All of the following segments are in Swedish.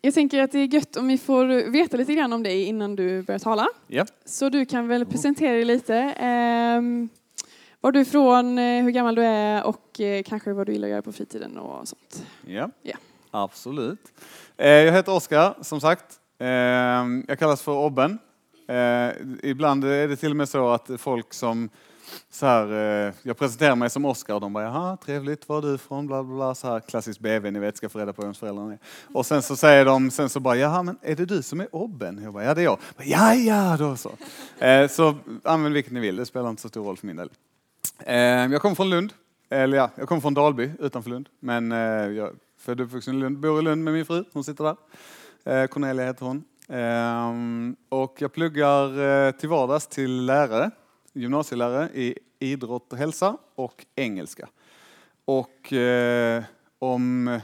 Jag tänker att det är gött om vi får veta lite grann om dig innan du börjar tala. Ja. Så du kan väl presentera dig lite. Var du ifrån, hur gammal du är och kanske vad du gillar att göra på fritiden och sånt. Ja, yeah. Absolut. Jag heter Oskar, som sagt. Jag kallas för Obben. Ibland är det till och med så att folk som så här, jag presenterar mig som Oskar och de bara, jaha, trevligt, var är du från, bla bla bla, så här klassiskt BV, ni vet, ska få reda på vems föräldrarna är. Och sen så säger de, sen så bara, jaha, men är det du som är Obben? Jag bara, ja, det är jag. Ja, då så. Så använd vilket ni vill, det spelar inte så stor roll för min del. Jag kommer från Lund, eller ja, jag kommer från Dalby utanför Lund, men jag född och uppvuxen i Lund, bor i Lund med min fru, hon sitter där. Cornelia heter hon. Och jag pluggar till vardags till lärare, gymnasielärare i idrott och hälsa och engelska. Och om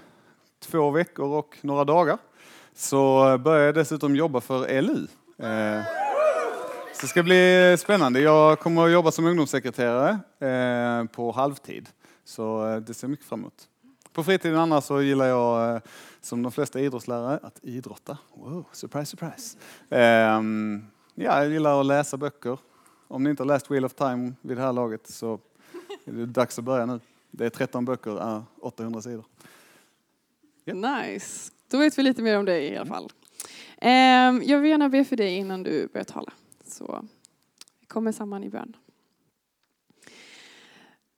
2 veckor och några dagar så börjar jag dessutom jobba för LU. Så det ska bli spännande. Jag kommer att jobba som ungdomssekreterare på halvtid. Så det ser mycket fram emot. På fritiden annars så gillar jag, som de flesta idrottslärare, att idrotta. Wow, surprise, surprise. Ja, jag gillar att läsa böcker. Om ni inte har läst Wheel of Time vid det här laget så är det dags att börja nu. Det är 13 böcker, 800 sidor. Yep. Nice. Då vet vi lite mer om dig i alla fall. Jag vill gärna be för dig innan du börjar tala. Så vi kommer samman i bön.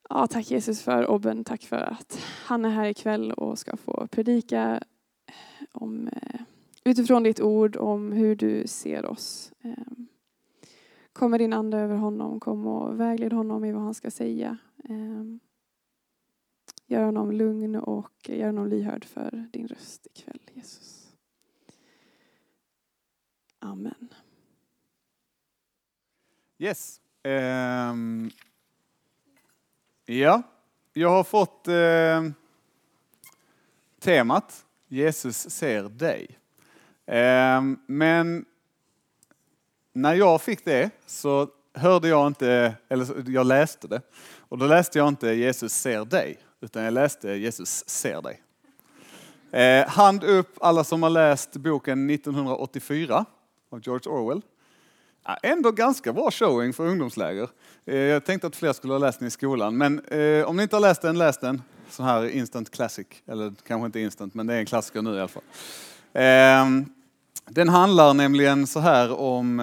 Ja, tack Jesus för Obben. Tack för att han är här ikväll och ska få predika om, utifrån ditt ord om hur du ser oss. Kommer din ande över honom. Kom och vägled honom i vad han ska säga. Gör honom lugn och gör honom lyhörd för din röst ikväll, Jesus. Amen. Yes. Ja, jag har fått temat Jesus ser dig. Men när jag fick det så hörde jag inte, eller jag läste det. Och då läste jag inte Jesus ser dig, utan jag läste Jesus ser dig. Hand upp alla som har läst boken 1984 av George Orwell. Ändå ganska bra showing för ungdomsläger. Jag tänkte att fler skulle ha läst den i skolan. Men om ni inte har läst den. Så här instant classic. Eller kanske inte instant, men det är en klassiker nu i alla fall. Den handlar nämligen så här om...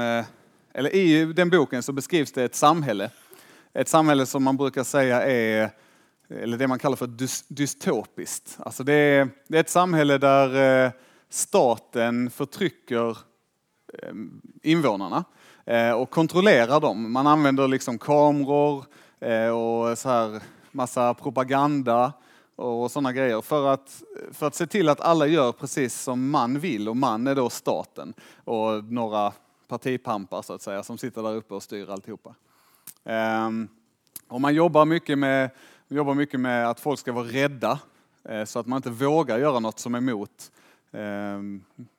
eller i den boken så beskrivs det ett samhälle. Ett samhälle som man brukar säga är... eller det man kallar för dystopiskt. Alltså det är ett samhälle där staten förtrycker invånarna. Och kontrollerar dem. Man använder liksom kameror och så här massa propaganda och sådana grejer för att se till att alla gör precis som man vill. Och man är då staten och några partipampar så att säga som sitter där uppe och styr alltihopa. Och man jobbar mycket med att folk ska vara rädda så att man inte vågar göra något som är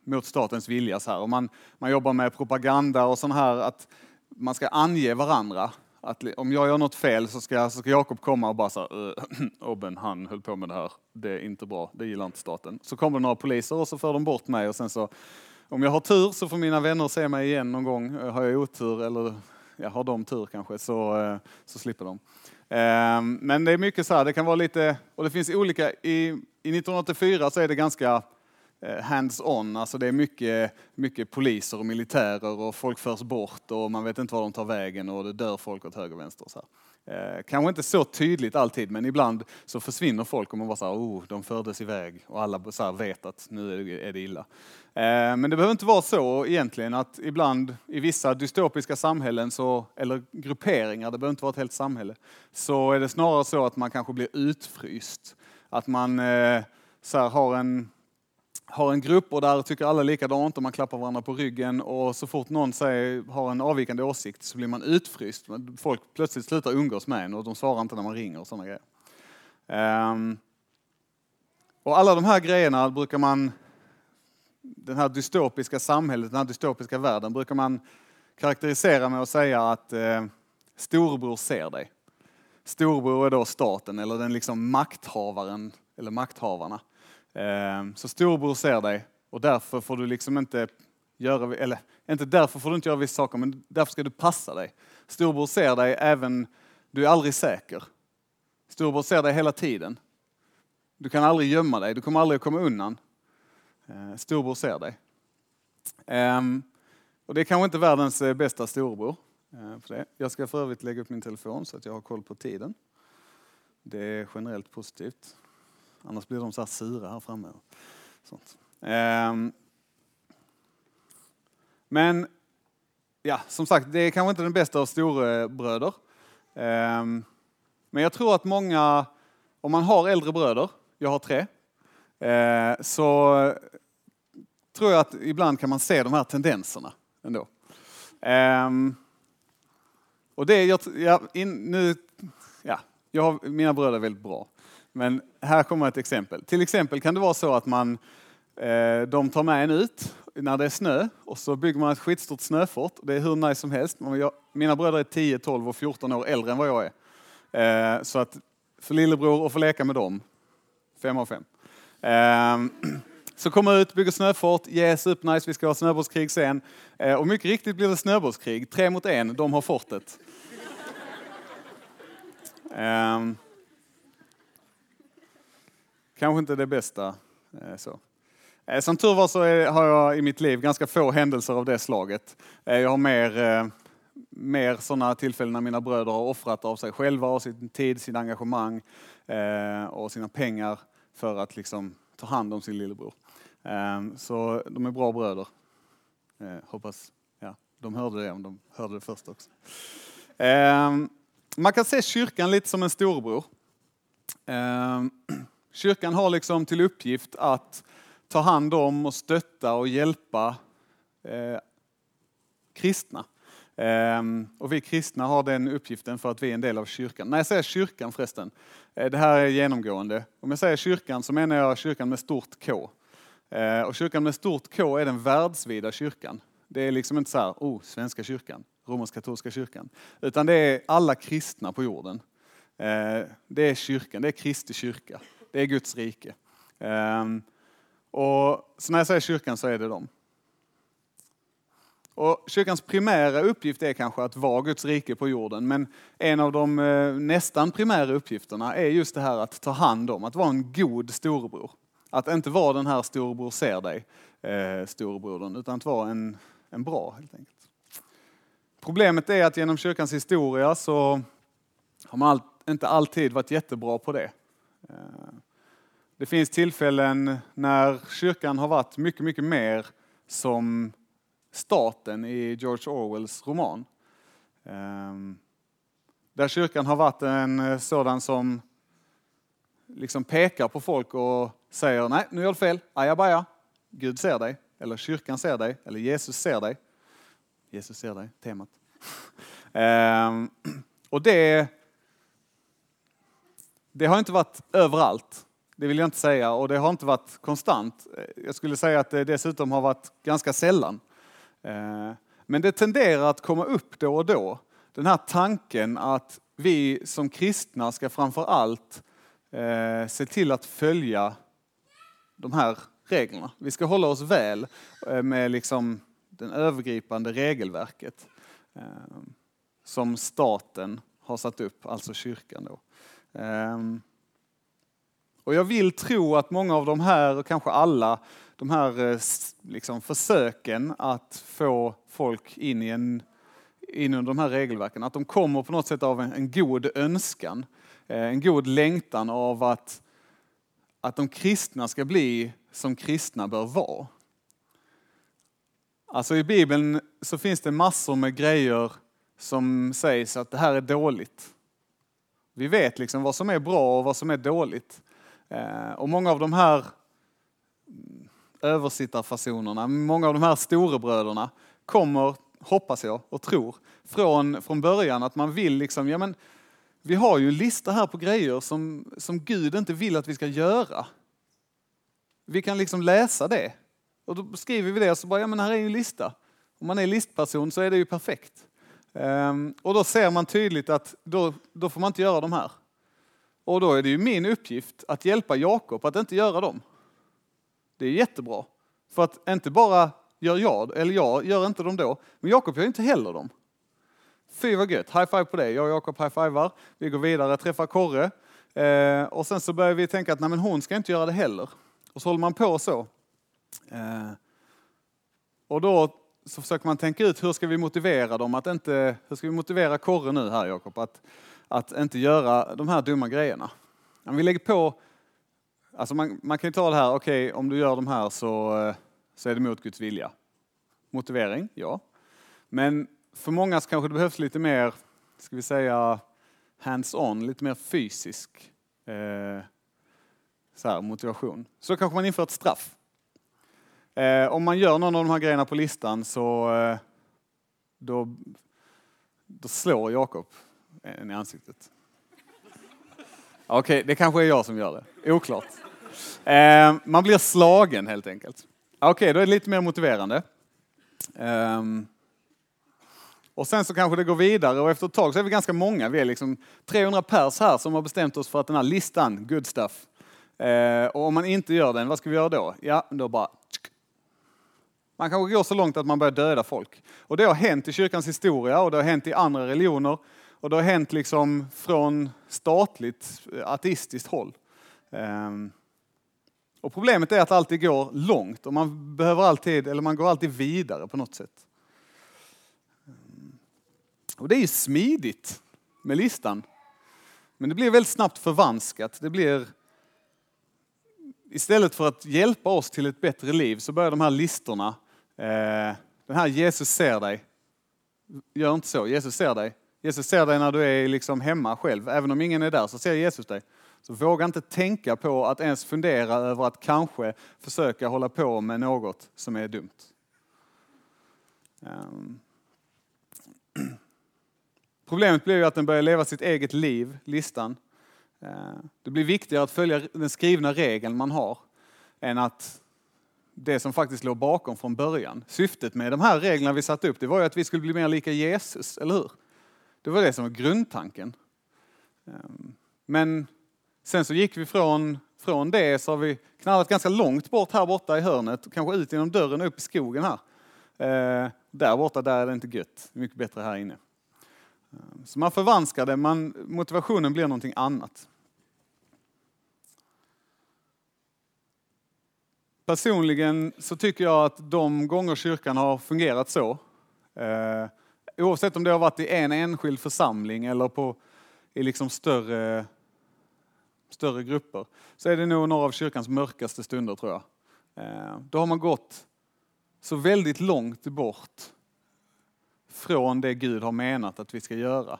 mot statens vilja. Så här. Och man jobbar med propaganda och sån här att man ska ange varandra. Att om jag gör något fel så ska Jakob komma och bara så här, Obben han höll på med det här. Det är inte bra, det gillar inte staten. Så kommer det några poliser och så för de bort mig. Och sen så, om jag har tur så får mina vänner se mig igen någon gång. Har jag otur eller jag har de tur kanske så slipper de. Men det är mycket så här, det kan vara lite, och det finns olika, i 1984 så är det ganska hands-on, alltså det är mycket poliser och militärer och folk förs bort och man vet inte var de tar vägen och det dör folk åt höger och vänster. Så här. Kanske inte så tydligt alltid, men ibland så försvinner folk och man bara så här, de fördes iväg och alla så här vet att nu är det illa. Men det behöver inte vara så egentligen att ibland i vissa dystopiska samhällen så, eller grupperingar, det behöver inte vara ett helt samhälle, så är det snarare så att man kanske blir utfryst. Att man så här, har en grupp och där tycker alla likadant och man klappar varandra på ryggen och så fort någon har en avvikande åsikt så blir man utfryst. Folk plötsligt slutar umgås med en och de svarar inte när man ringer och sådana grejer. Och alla de här grejerna brukar man, den här dystopiska samhället, den här dystopiska världen brukar man karaktärisera med att säga att storbror ser dig. Storbror är då staten eller den liksom makthavaren eller makthavarna. Så storbror ser dig Och därför får du liksom inte göra, eller inte därför får du inte göra vissa saker, men därför ska du passa dig. Storbror ser dig även, du är aldrig säker. Storbror ser dig hela tiden. Du kan aldrig gömma dig, du kommer aldrig att komma undan. Storbror ser dig. Och det är kanske inte världens bästa storbror. För det. Jag ska för övrigt lägga upp min telefon så att jag har koll på tiden. Det är generellt positivt. Annars blir de så här sura här framme. Sånt. Men ja, som sagt, det är kanske inte den bästa av storbröder. Men jag tror att många, om man har äldre bröder, jag har 3, så tror jag att ibland kan man se de här tendenserna ändå. Och det mina bröder är väldigt bra. Men här kommer ett exempel. Till exempel kan det vara så att de tar med en ut när det är snö. Och så bygger man ett skitstort snöfort. Det är hur nice som helst. Mina bröder är 10, 12 och 14 år äldre än vad jag är. Så att för lillebror och få leka med dem. 5 av 5. Så kommer ut, bygger snöfort. Yes, supernice, vi ska ha snöbollskrig sen. Och mycket riktigt blir det snöbollskrig. 3 mot 1, de har fortet. Kanske inte det bästa. Så. Som tur var så har jag i mitt liv ganska få händelser av det slaget. Jag har mer sådana tillfällen när mina bröder har offrat av sig själva och sin tid, sin engagemang och sina pengar för att liksom ta hand om sin lillebror. Så de är bra bröder. Hoppas de hörde det om de hörde det först också. Man kan se kyrkan lite som en storbror. Kyrkan har liksom till uppgift att ta hand om och stötta och hjälpa kristna. Och vi kristna har den uppgiften för att vi är en del av kyrkan. När jag säger kyrkan förresten, det här är genomgående. Om jag säger kyrkan så menar jag kyrkan med stort K. Och kyrkan med stort K är den världsvida kyrkan. Det är liksom inte så här, svenska kyrkan, romersk-katolska kyrkan. Utan det är alla kristna på jorden. Det är kyrkan, det är Kristi kyrka. Det är Guds rike. Och så när jag säger kyrkan så är det dem. Och kyrkans primära uppgift är kanske att vara Guds rike på jorden. Men en av de nästan primära uppgifterna är just det här att ta hand om. Att vara en god storbror. Att inte vara den här storbror ser dig storbrodern. Utan att vara en bra helt enkelt. Problemet är att genom kyrkans historia så har man inte alltid varit jättebra på det. Det finns tillfällen när kyrkan har varit mycket, mycket mer som staten i George Orwells roman. Där kyrkan har varit en sådan som liksom pekar på folk och säger nej, nu gör du fel, ajabaja, Gud ser dig, eller kyrkan ser dig, eller Jesus ser dig. Jesus ser dig, temat. Och det har inte varit överallt. Det vill jag inte säga. Och det har inte varit konstant. Jag skulle säga att det dessutom har varit ganska sällan. Men det tenderar att komma upp då och då. Den här tanken att vi som kristna ska framför allt se till att följa de här reglerna. Vi ska hålla oss väl med liksom den övergripande regelverket som staten har satt upp, alltså kyrkan då. Och jag vill tro att många av de här, och kanske alla, de här liksom försöken att få folk in under de här regelverken, att de kommer på något sätt av en god önskan, en god längtan av att de kristna ska bli som kristna bör vara. Alltså i Bibeln så finns det massor med grejer som sägs att det här är dåligt. Vi vet liksom vad som är bra och vad som är dåligt. Och många av de här översittarfasonerna, många av de här storebröderna kommer, hoppas jag och tror, från början att man vill liksom, ja men vi har ju en lista här på grejer som Gud inte vill att vi ska göra. Vi kan liksom läsa det. Och då skriver vi det och så bara, ja men här är ju en lista. Om man är listperson så är det ju perfekt. Och då ser man tydligt att då får man inte göra de här. Och då är det ju min uppgift att hjälpa Jakob att inte göra dem. Det är jättebra. För att inte bara gör jag, eller jag gör inte dem då, men Jakob gör inte heller dem. Fy vad gött, high five på det. Jag och Jakob high fivear. Vi går vidare, träffar Korre. Och sen så börjar vi tänka att nej, men hon ska inte göra det heller. Och så håller man på så. Och då så försöker man tänka ut hur ska vi motivera dem att inte, hur ska vi motivera Korre nu här Jakob att inte göra de här dumma grejerna. Men vi lägger på, alltså man kan ju ta det här, okej, om du gör de här så är det mot Guds vilja. Motivering, ja. Men för många kanske det behövs lite mer, ska vi säga, hands-on, lite mer fysisk så här, motivation. Så kanske man inför ett straff. Om man gör någon av de här grejerna på listan så då slår Jakob en i ansiktet. Okej, det kanske är jag som gör det. Oklart. Man blir slagen helt enkelt. Okej, då är det lite mer motiverande. Och sen så kanske det går vidare och efter ett tag så är vi ganska många. Vi är liksom 300 pers här som har bestämt oss för att den här listan, good stuff. Och om man inte gör den, vad ska vi göra då? Ja, då bara... Man kanske går så långt att man börjar döda folk. Och det har hänt i kyrkans historia och det har hänt i andra religioner. Och det har hänt liksom från statligt, ateistiskt håll. Och problemet är att alltid går långt. Och man behöver alltid, eller man går alltid vidare på något sätt. Och det är ju smidigt med listan. Men det blir väldigt snabbt förvanskat. Det blir... Istället för att hjälpa oss till ett bättre liv så börjar de här listorna. Den här Jesus ser dig. Gör inte så. Jesus ser dig. Jesus ser dig när du är liksom hemma själv. Även om ingen är där så ser Jesus dig. Så våga inte tänka på att ens fundera över att kanske försöka hålla på med något som är dumt. Problemet blir ju att den börjar leva sitt eget liv, listan. Det blir viktigare att följa den skrivna regeln man har än att det som faktiskt låg bakom från början. Syftet med de här reglerna vi satte upp, det var ju att vi skulle bli mer lika Jesus, eller hur? Det var det som var grundtanken. Men sen så gick vi från det, så har vi knallat ganska långt bort här borta i hörnet, kanske ut genom dörren upp i skogen här. Där borta, där är det inte gött. Mycket bättre här inne. Så man förvanskar det, motivationen blir någonting annat. Personligen så tycker jag att de gånger kyrkan har fungerat så, oavsett om det har varit i en enskild församling eller i liksom större grupper, så är det nog några av kyrkans mörkaste stunder tror jag. Då har man gått så väldigt långt bort från det Gud har menat att vi ska göra.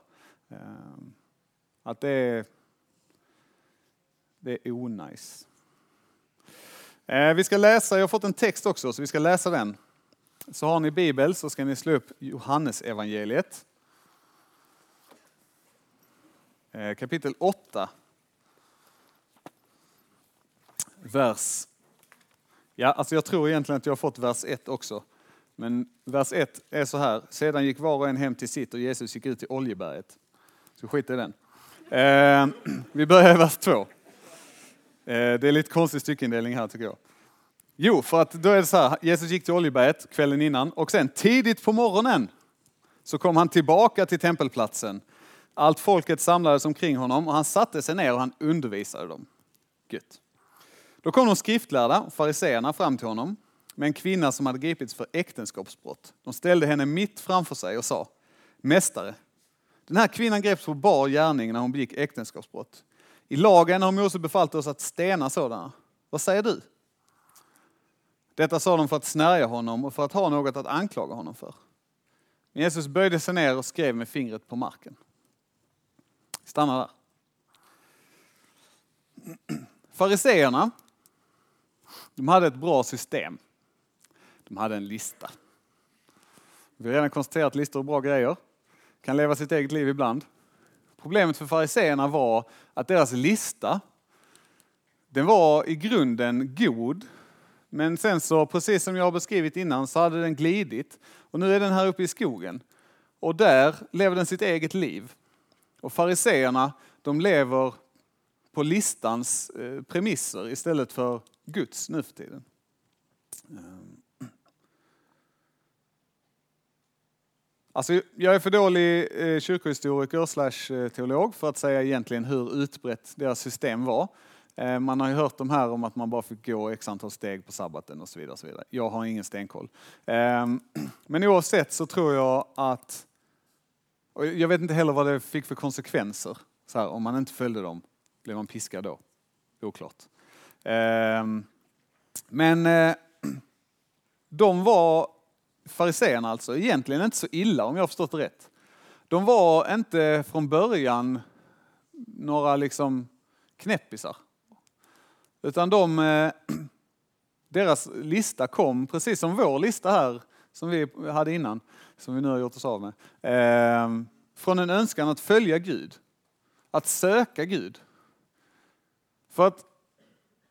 Att det är onajs. Vi ska läsa, jag har fått en text också så vi ska läsa den. Så har ni Bibel så ska ni slå upp Johannes evangeliet. Kapitel 8. Vers. Ja, alltså jag tror egentligen att jag har fått vers 1 också. Men vers 1 är så här. Sedan gick var och en hem till sitt och Jesus gick ut till Oljeberget. Så skit i den. Vi börjar i vers 2. Det är lite konstig styckindelning här tycker jag. Jo, för att då är det så här. Jesus gick till Oljeberget kvällen innan. Och sen tidigt på morgonen så kom han tillbaka till tempelplatsen. Allt folket samlades omkring honom och han satte sig ner och han undervisade dem. Gött. Då kom de skriftlärda, fariseerna, fram till honom. Med en kvinna som hade gripits för äktenskapsbrott. De ställde henne mitt framför sig och sa: Mästare, den här kvinnan greps på bar gärning när hon begick äktenskapsbrott. I lagen har Mose befallt oss att stena sådana. Vad säger du? Detta sa de för att snärja honom och för att ha något att anklaga honom för. Men Jesus böjde sig ner och skrev med fingret på marken. Stanna där. Fariseerna, de hade ett bra system. De hade en lista. Vi har redan konstaterat att listor är bra grejer. Kan leva sitt eget liv ibland. Problemet för fariseerna var att deras lista, den var i grunden god. Men sen så, precis som jag har beskrivit innan, så hade den glidit. Och nu är den här uppe i skogen. Och där lever den sitt eget liv. Och fariseerna, de lever på listans premisser istället för Guds nu för tiden. Alltså, jag är för dålig kyrkohistoriker / teolog för att säga egentligen hur utbrett deras system var. Man har ju hört de här om att man bara fick gå x antal steg på sabbaten och så vidare. Jag har ingen stenkoll. Men oavsett så tror jag att... Och jag vet inte heller vad det fick för konsekvenser. Så här, om man inte följde dem, blev man piskad då? Oklart. Men de var... Fariséerna alltså, egentligen inte så illa om jag har förstått det rätt. De var inte från början några liksom knäppisar. Utan deras lista kom, precis som vår lista här som vi hade innan, som vi nu har gjort oss av med. Från en önskan att följa Gud. Att söka Gud. För att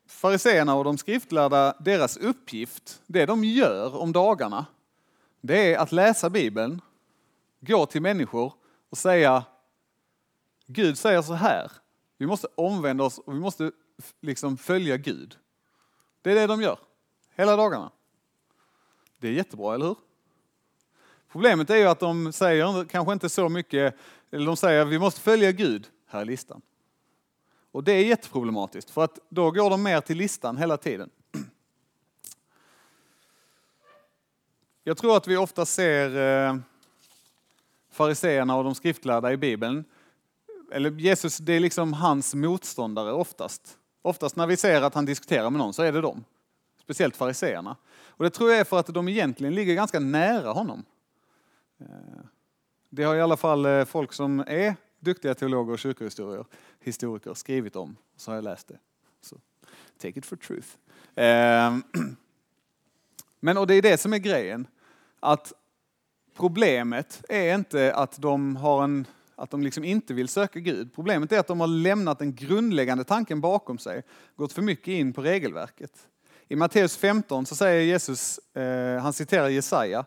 fariséerna och de skriftlärda, deras uppgift, det de gör om dagarna, det är att läsa Bibeln, gå till människor och säga Gud säger så här. Vi måste omvända oss och vi måste liksom följa Gud. Det är det de gör hela dagarna. Det är jättebra, eller hur? Problemet är ju att de säger kanske inte så mycket, eller de säger vi måste följa Gud, här är listan. Och det är jätteproblematiskt för att då går de mer till listan hela tiden. Jag tror att vi ofta ser fariséerna och de skriftlärda i Bibeln. Eller Jesus, det är liksom hans motståndare oftast. Oftast när vi ser att han diskuterar med någon så är det dem. Speciellt fariséerna. Och det tror jag är för att de egentligen ligger ganska nära honom. Det har i alla fall folk som är duktiga teologer och kyrkohistoriker skrivit om. Så har jag läst det. Så, take it for truth. Men och det är det som är grejen, att problemet är inte att de har att de liksom inte vill söka Gud. Problemet är att de har lämnat den grundläggande tanken bakom sig, gått för mycket in på regelverket. I Matteus 15 så säger Jesus, han citerar Jesaja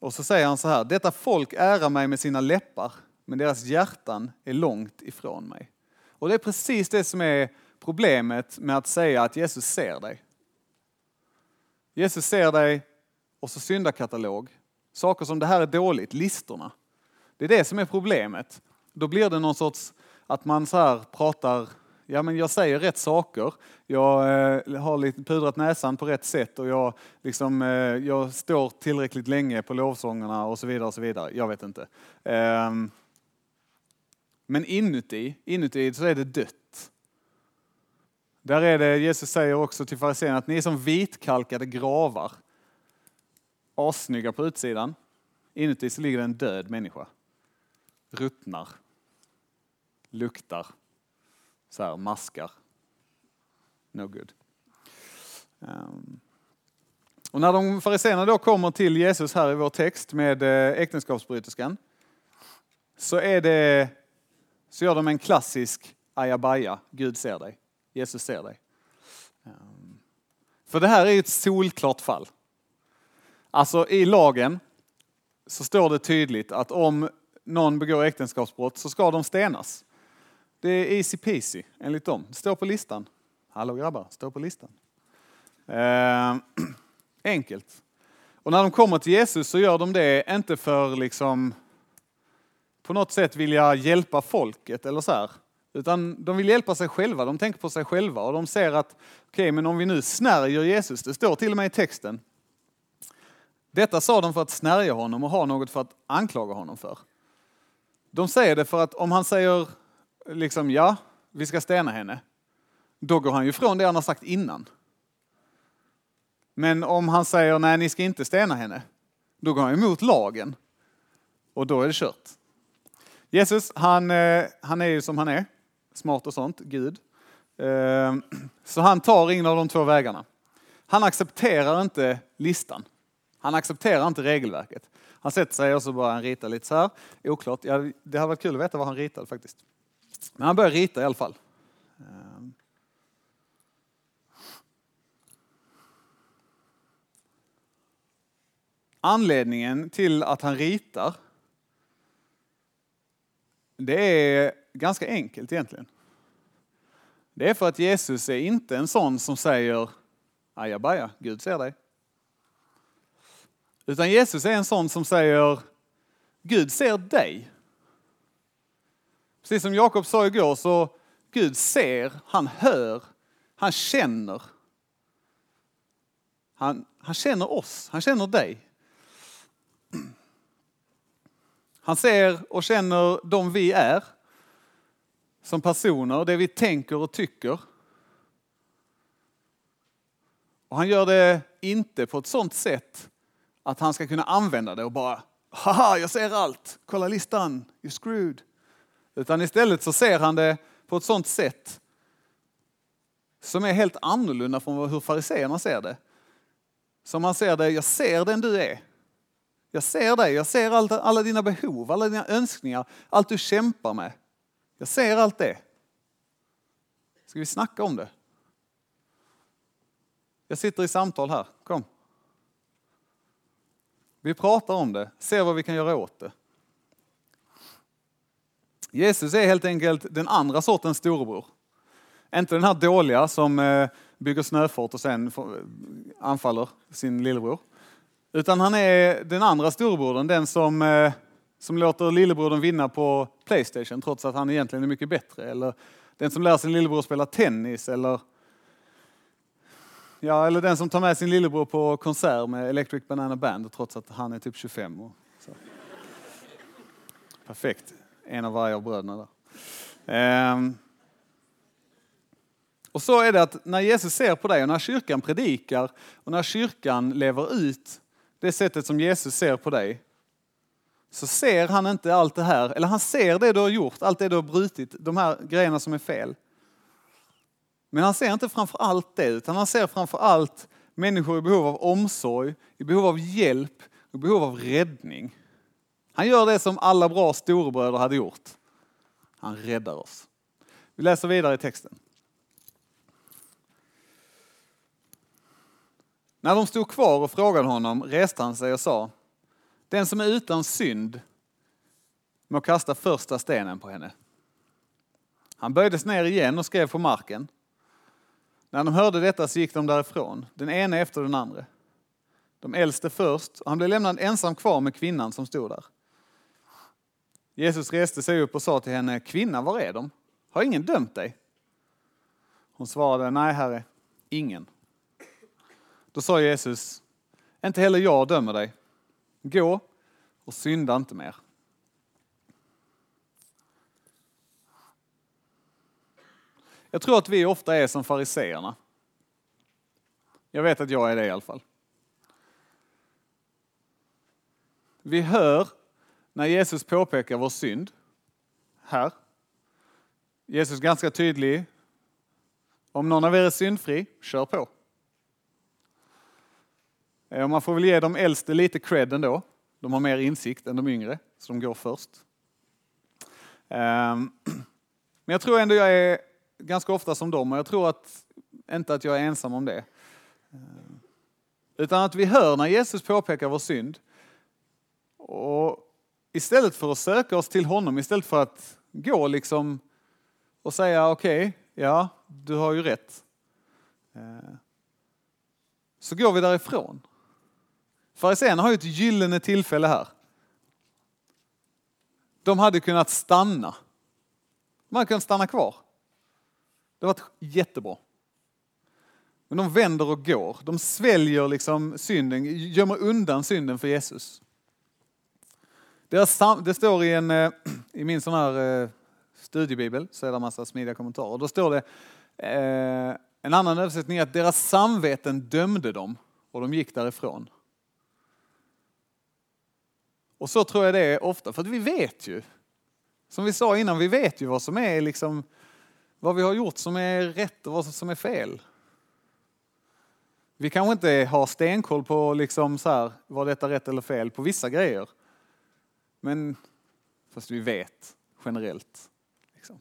och så säger han så här: detta folk ärar mig med sina läppar, men deras hjärtan är långt ifrån mig. Och det är precis det som är problemet med att säga att Jesus ser dig. Jesus ser dig och så syndakatalog. Saker som det här är dåligt, listorna. Det är det som är problemet. Då blir det någon sorts att man så här pratar, ja men jag säger rätt saker. Jag har lite pudrat näsan på rätt sätt och jag liksom jag står tillräckligt länge på lovsångerna och så vidare och så vidare. Jag vet inte. Men inuti så är det dött. Där är det, Jesus säger också till farisén att ni är som vitkalkade gravar. Assnygga på utsidan. Inuti så ligger det en död människa. Ruttnar. Luktar. Så här, maskar. No good. Och när de fariséerna då kommer till Jesus här i vår text med äktenskapsbryterskan. Så gör de en klassisk ajabaja. Gud ser dig. Jesus ser dig. För det här är ju ett solklart fall. Alltså i lagen så står det tydligt att om någon begår äktenskapsbrott så ska de stenas. Det är easy peasy enligt dem. Det står på listan. Hallå grabbar, står på listan. Enkelt. Och när de kommer till Jesus så gör de det inte för liksom på något sätt vilja hjälpa folket eller så här. Utan de vill hjälpa sig själva, de tänker på sig själva och de ser att okej, men om vi nu snärjer Jesus, det står till och med i texten. Detta sa de för att snärja honom och ha något för att anklaga honom för. De säger det för att om han säger liksom ja, vi ska stena henne, då går han ju från det han har sagt innan. Men om han säger nej, ni ska inte stena henne, då går han emot lagen och då är det kört. Jesus, han är ju som han är. Smart och sånt, Gud. Så han tar ingen av de två vägarna. Han accepterar inte listan. Han accepterar inte regelverket. Han sätter sig och så börjar han rita lite så här. Oklart, det hade varit kul att veta vad han ritade faktiskt. Men han börjar rita i alla fall. Anledningen till att han ritar, det är ganska enkelt egentligen. Det är för att Jesus är inte en sån som säger ajabaja, Gud ser dig. Utan Jesus är en sån som säger, Gud ser dig. Precis som Jakob sa igår, så Gud ser, han hör, han känner. Han känner oss, han känner dig. Han ser och känner de vi är som personer, det vi tänker och tycker. Och han gör det inte på ett sånt sätt att han ska kunna använda det och bara, haha, jag ser allt, kolla listan, you're screwed. Utan istället så ser han det på ett sånt sätt som är helt annorlunda från hur fariseerna ser det. Som han ser det, jag ser den du är. Jag ser dig, jag ser allt, alla dina behov, alla dina önskningar, allt du kämpar med. Jag ser allt det. Ska vi snacka om det? Jag sitter i samtal här, kom. Vi pratar om det, ser vad vi kan göra åt det. Jesus är helt enkelt den andra sortens storebror. Inte den här dåliga som bygger snöfort och sen anfaller sin lillebror. Utan han är den andra storebrodern, den som låter lillebrodern vinna på PlayStation trots att han egentligen är mycket bättre. Eller den som lär sin lillebror spela tennis. Eller den som tar med sin lillebror på konsert med Electric Banana Band trots att han är typ 25 år. Så. Perfekt. En av varje av bröderna där. Och så är det att när Jesus ser på dig och när kyrkan predikar och när kyrkan lever ut det sättet som Jesus ser på dig, så ser han inte allt det här, eller han ser det du har gjort, allt det du har brutit, de här grejerna som är fel. Men han ser inte framför allt det, utan han ser framför allt människor i behov av omsorg, i behov av hjälp, i behov av räddning. Han gör det som alla bra storebröder hade gjort. Han räddar oss. Vi läser vidare i texten. När de stod kvar och frågade honom reste han sig och sa: Den som är utan synd må kasta första stenen på henne. Han böjdes ner igen och skrev på marken. När de hörde detta så gick de därifrån, den ene efter den andra. De äldste först, och han blev lämnad ensam kvar med kvinnan som stod där. Jesus reste sig upp och sa till henne: Kvinna, var är de? Har ingen dömt dig? Hon svarade: Nej, herre, ingen. Då sa Jesus: Inte heller jag dömer dig. Gå och synda inte mer. Jag tror att vi ofta är som fariseerna. Jag vet att jag är det i alla fall. Vi hör när Jesus påpekar vår synd här. Jesus är ganska tydlig. Om någon av er är syndfri, kör på. Man får väl ge de äldste lite cred ändå. De har mer insikt än de yngre, så de går först. Men jag tror ändå jag är ganska ofta som dem, och jag tror att, inte att jag är ensam om det. Utan att vi hör när Jesus påpekar vår synd, och istället för att söka oss till honom, istället för att gå liksom och säga okej, ja, du har ju rätt. Så går vi därifrån. Fariseerna har ju ett gyllene tillfälle här. De hade kunnat stanna. Man kunde stanna kvar. Det var jättebra. Men de vänder och går. De sväljer liksom synden, gömmer undan synden för Jesus. Det står i min sån här studiebibel, så är det en massa smidiga kommentarer. Då står det en annan översättning att deras samveten dömde dem och de gick därifrån. Och så tror jag det är ofta, för att vi vet ju, som vi sa innan, vi vet ju vad som är liksom, vad vi har gjort som är rätt och vad som är fel. Vi kanske inte har stenkoll på liksom så här, var detta rätt eller fel på vissa grejer. Men fast vi vet generellt. Liksom.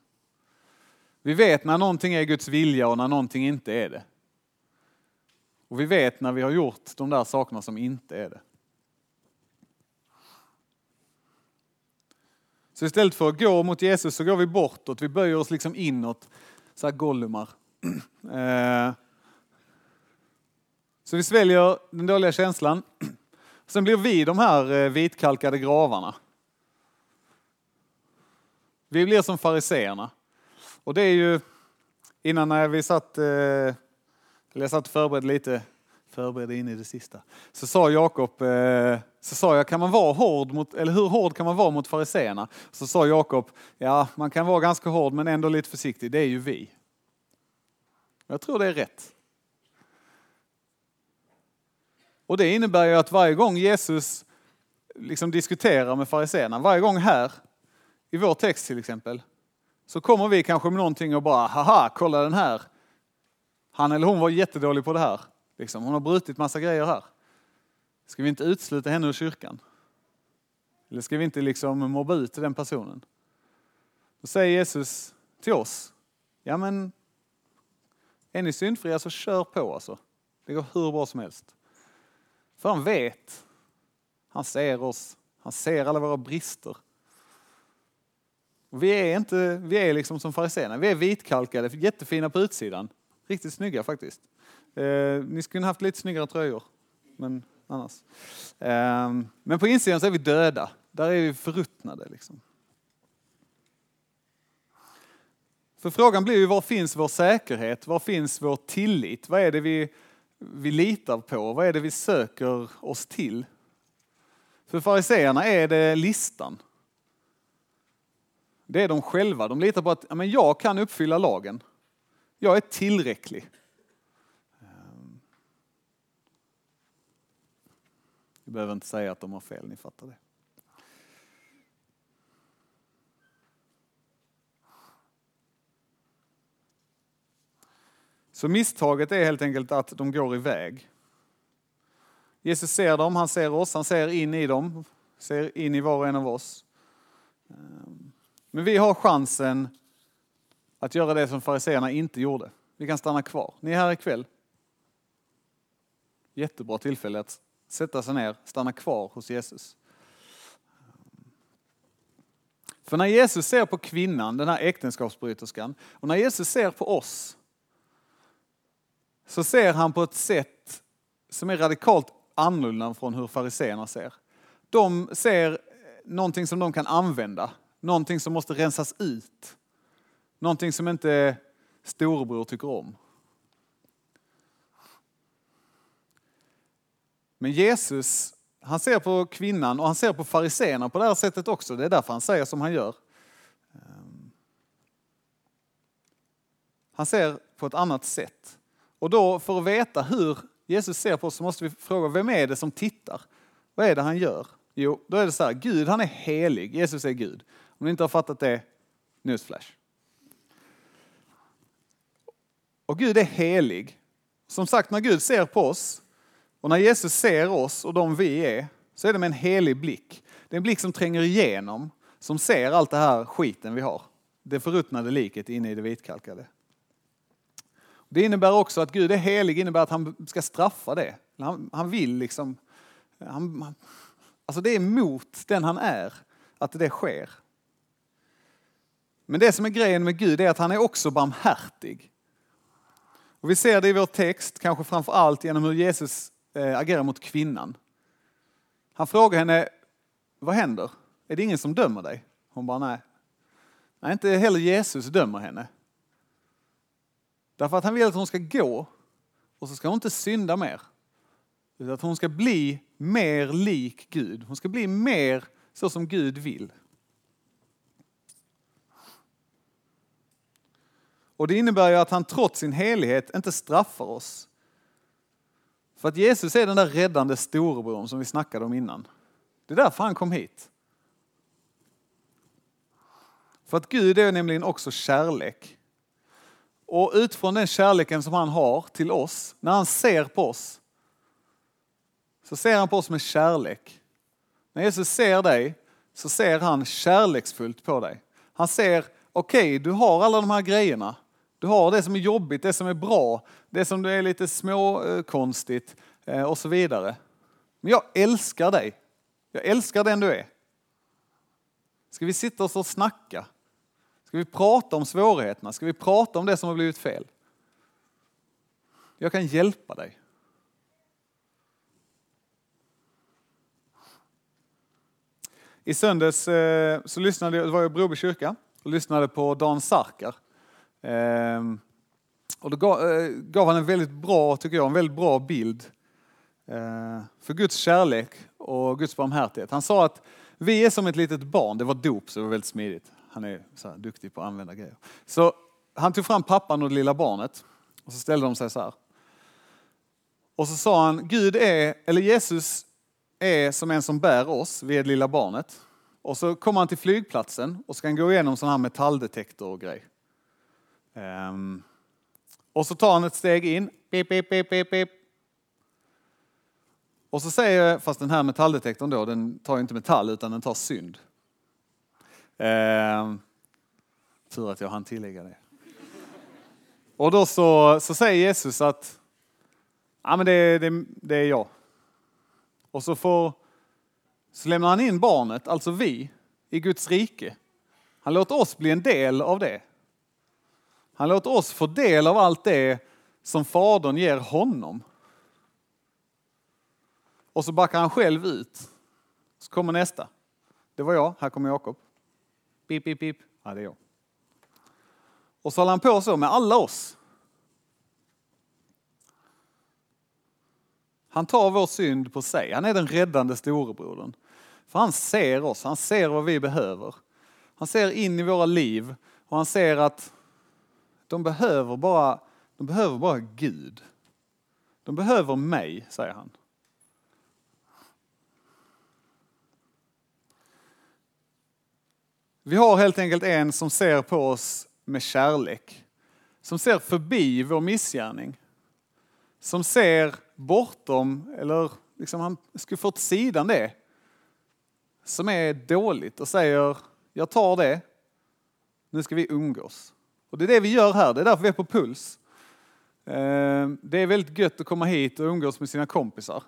Vi vet när någonting är Guds vilja och när någonting inte är det. Och vi vet när vi har gjort de där sakerna som inte är det. Så istället för att gå mot Jesus så går vi bortåt. Vi böjer oss liksom inåt. Så här gollumar. Så vi sväljer den dåliga känslan. Sen blir vi de här vitkalkade gravarna. Vi blir som fariseerna. Och det är ju, innan när vi satt, förberedde in i det sista, så sa Jakob, kan man vara hård mot, eller hur hård kan man vara mot fariseerna? Så sa Jakob, ja man kan vara ganska hård men ändå lite försiktig, det är ju vi. Jag tror det är rätt. Och det innebär ju att varje gång Jesus liksom diskuterar med fariseerna, varje gång här, i vår text till exempel, så kommer vi kanske med någonting och bara, haha, kolla den här. Han eller hon var jättedålig på det här. Liksom, hon har brutit massa grejer här. Ska vi inte utsluta henne ur kyrkan? Eller ska vi inte liksom mobba ut den personen? Då säger Jesus till oss, ja men, är ni syndfria så kör på alltså. Det går hur bra som helst. För han vet, han ser oss, han ser alla våra brister. Vi är liksom som fariseerna, vi är vitkalkade, jättefina på utsidan. Riktigt snygga faktiskt. Ni skulle haft lite snyggare tröjor, men annars. Men på insidan så är vi döda, där är vi förruttnade liksom. För frågan blir ju, var finns vår säkerhet, var finns vår tillit, vad är det vi litar på, vad är det vi söker oss till? För fariseerna är det listan. Det är de själva. De litar på att men jag kan uppfylla lagen. Jag är tillräcklig. Jag behöver inte säga att de har fel, ni fattar det. Så misstaget är helt enkelt att de går iväg. Jesus ser dem, han ser oss, han ser in i dem, ser in i var och en av oss. Men vi har chansen att göra det som fariseerna inte gjorde. Vi kan stanna kvar. Ni är här ikväll. Jättebra tillfälle att sätta sig ner, stanna kvar hos Jesus. För när Jesus ser på kvinnan, den här äktenskapsbryterskan, och när Jesus ser på oss, så ser han på ett sätt som är radikalt annorlunda från hur fariseerna ser. De ser någonting som de kan använda. Någonting som måste rensas ut. Någonting som inte storbror tycker om. Men Jesus, han ser på kvinnan och han ser på fariseerna på det här sättet också. Det är därför han säger som han gör. Han ser på ett annat sätt. Och då för att veta hur Jesus ser på oss så måste vi fråga, vem är det som tittar? Vad är det han gör? Jo, då är det så här, Gud han är helig, Jesus är Gud. Om ni inte har fattat det, newsflash. Och Gud är helig. Som sagt, när Gud ser på oss och när Jesus ser oss och de vi är, så är det med en helig blick. Det är en blick som tränger igenom, som ser allt det här skiten vi har. Det förruttnade liket inne i det vitkalkade. Det innebär också att Gud är helig, innebär att han ska straffa det. Han vill liksom... Alltså det är mot den han är att det sker. Men det som är grejen med Gud är att han är också barmhärtig. Och vi ser det i vår text, kanske framför allt genom hur Jesus agerar mot kvinnan. Han frågar henne, vad händer? Är det ingen som dömer dig? Hon bara, nej. Nej, inte heller Jesus dömer henne. Därför att han vill att hon ska gå och så ska hon inte synda mer. Utan att hon ska bli mer lik Gud. Hon ska bli mer så som Gud vill. Och det innebär ju att han trots sin helighet inte straffar oss. För att Jesus är den där räddande storebror som vi snackade om innan. Det är därför han kom hit. För att Gud är nämligen också kärlek. Och utifrån den kärleken som han har till oss, när han ser på oss, så ser han på oss med kärlek. När Jesus ser dig så ser han kärleksfullt på dig. Han ser, okej, du har alla de här grejerna. Du har det som är jobbigt, det som är bra, det som du är lite småkonstigt och så vidare. Men jag älskar dig. Jag älskar den du är. Ska vi sitta oss och snacka? Ska vi prata om svårigheterna? Ska vi prata om det som har blivit fel? Jag kan hjälpa dig. I söndags så lyssnade jag, var jag i Broby kyrka och lyssnade på Dan Sarkar. Och då gav han en väldigt bra, tycker jag, en väldigt bra bild för Guds kärlek och Guds barmhärtighet. Han sa att vi är som ett litet barn. Det var dop, så det var väldigt smidigt. Han är så här duktig på att använda grejer. Så han tog fram pappan och det lilla barnet och så ställde de sig så här. Och så sa han, Jesus är som en som bär oss vid det lilla barnet. Och så kommer han till flygplatsen och ska han gå igenom sån här metalldetektor och grej. Och så tar han ett steg in. Pip, pip, pip, pip, pip. Och så säger, fast den här metalldetektorn då, den tar ju inte metall utan den tar synd. Tur att jag hann tillägga det. Och då så säger Jesus att ja, men det är jag. Och så lämnar han in barnet, alltså vi, i Guds rike. Han låter oss bli en del av det. Han låter oss få del av allt det som fadern ger honom. Och så backar han själv ut. Så kommer nästa. Det var jag, här kommer Jakob. Pip, pip, pip. Ja, det är jag. Och så håller han på så med alla oss. Han tar vår synd på sig. Han är den räddande storebrodern. För han ser oss. Han ser vad vi behöver. Han ser in i våra liv. Och han ser att de behöver bara Gud. De behöver mig, säger han. Vi har helt enkelt en som ser på oss med kärlek. Som ser förbi vår missgärning. Som ser bortom, eller liksom han skulle få åt sidan det som är dåligt och säger, jag tar det, nu ska vi umgås. Och det är det vi gör här, det är därför vi är på Puls. Det är väldigt gött att komma hit och umgås med sina kompisar.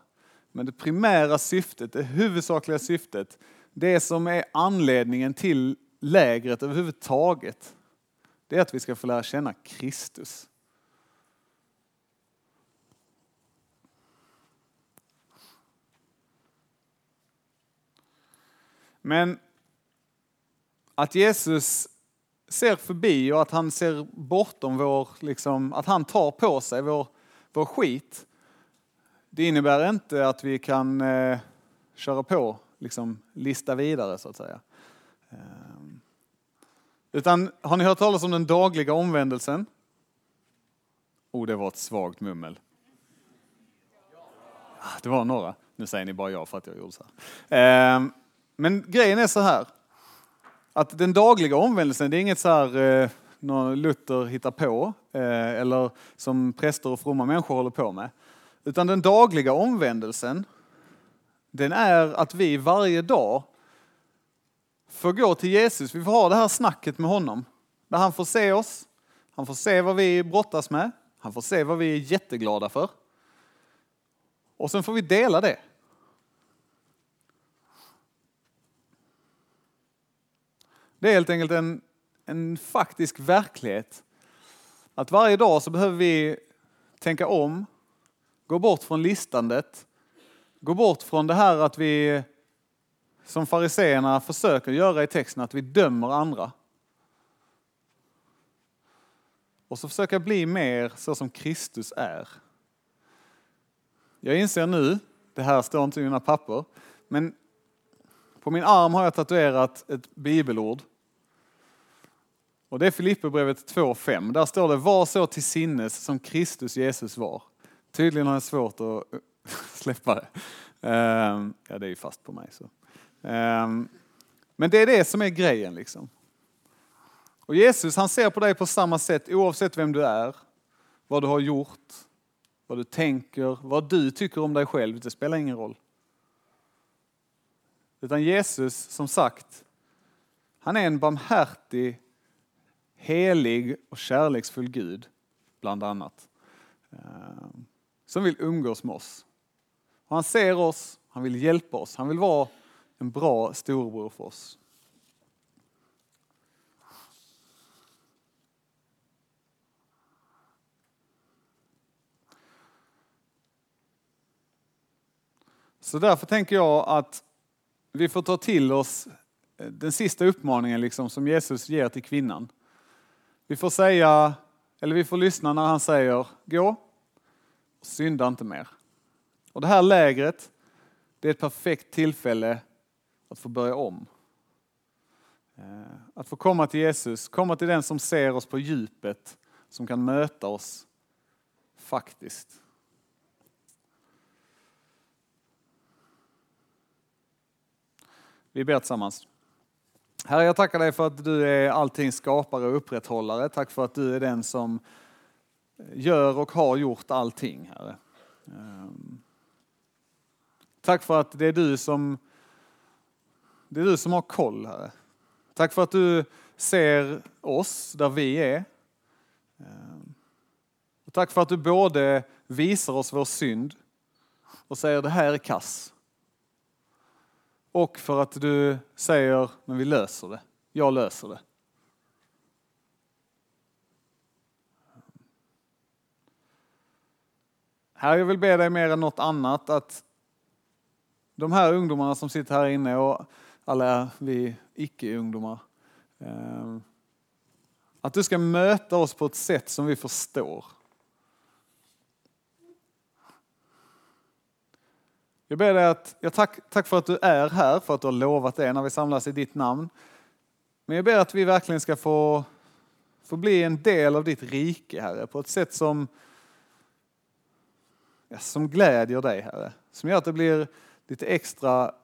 Men det primära syftet, det huvudsakliga syftet, det som är anledningen till lägret överhuvudtaget, det är att vi ska få lära känna Kristus. Men att Jesus ser förbi och att han ser bortom vår, liksom, att han tar på sig vår skit, det innebär inte att vi kan köra på, liksom lista vidare så att säga. Utan, har ni hört talas om den dagliga omvändelsen? Det var ett svagt mummel. Det var några. Nu säger ni bara ja för att jag gjorde så här. Men grejen är så här. Att den dagliga omvändelsen, det är inget så här någon Luther hittar på. Eller som präster och fromma människor håller på med. Utan den dagliga omvändelsen, den är att vi varje dag får gå till Jesus. Vi får ha det här snacket med honom. Där han får se oss. Han får se vad vi brottas med. Han får se vad vi är jätteglada för. Och sen får vi dela det. Det är helt enkelt en faktisk verklighet. Att varje dag så behöver vi tänka om. Gå bort från listandet. Gå bort från det här att vi, som fariseerna försöker göra i texten, att vi dömer andra. Och så försöka bli mer så som Kristus är. Jag inser nu, det här står inte i mina papper, men på min arm har jag tatuerat ett bibelord. Och det är Filipperbrevet 2:5. Där står det, var så till sinnes som Kristus Jesus var. Tydligen har jag svårt att släppa det. Ja, det är ju fast på mig. Så. Men det är det som är grejen. Liksom. Och Jesus, han ser på dig på samma sätt oavsett vem du är. Vad du har gjort. Vad du tänker. Vad du tycker om dig själv. Det spelar ingen roll. Utan Jesus, som sagt, han är en barmhärtig, helig och kärleksfull Gud, bland annat. Som vill umgås med oss. Och han ser oss, han vill hjälpa oss, han vill vara en bra storbror för oss. Så därför tänker jag att vi får ta till oss den sista uppmaningen liksom, som Jesus ger till kvinnan. Vi får säga, eller vi får lyssna när han säger, gå och synda inte mer. Och det här lägret, det är ett perfekt tillfälle att få börja om. Att få komma till Jesus, komma till den som ser oss på djupet, som kan möta oss faktiskt. Vi ber tillsammans. Herre, jag tackar dig för att du är allting skapare och upprätthållare. Tack för att du är den som gör och har gjort allting, Herre. Tack för att det är du som har koll, Herre. Tack för att du ser oss där vi är. Och tack för att du både visar oss vår synd och säger det här är kass. Och för att du säger, men vi löser det. Jag löser det. Här jag vill be dig mer än något annat att de här ungdomarna som sitter här inne och alla vi icke-ungdomar. Att du ska möta oss på ett sätt som vi förstår. Jag ber dig att, tack för att du är här, för att du har lovat det när vi samlas i ditt namn. Men jag ber att vi verkligen ska få bli en del av ditt rike, Herre, på ett sätt som glädjer dig, Herre. Som gör att det blir lite extra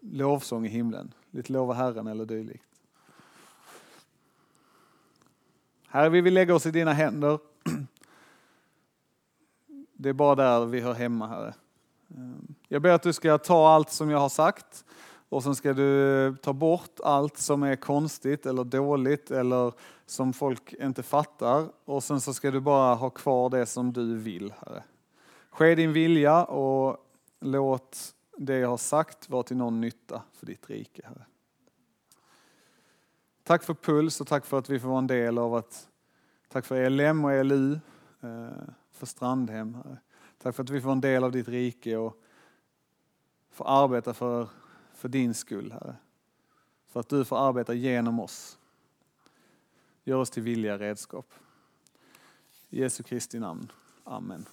lovsång i himlen. Lite lova Herren eller dylikt. Herre, vi vill lägga oss i dina händer. Det är bara där vi hör hemma, Herre. Jag ber att du ska ta allt som jag har sagt och sen ska du ta bort allt som är konstigt eller dåligt eller som folk inte fattar och sen så ska du bara ha kvar det som du vill, Herre. Ske din vilja och låt det jag har sagt vara till någon nytta för ditt rike, Herre. Tack för Puls och tack för att vi får vara en del av att tack för ELM och LU för Strandhem, Herre. Tack för att vi får en del av ditt rike och får arbeta för din skull, Herre. För att du får arbeta genom oss. Gör oss till villiga redskap. I Jesu Kristi namn. Amen.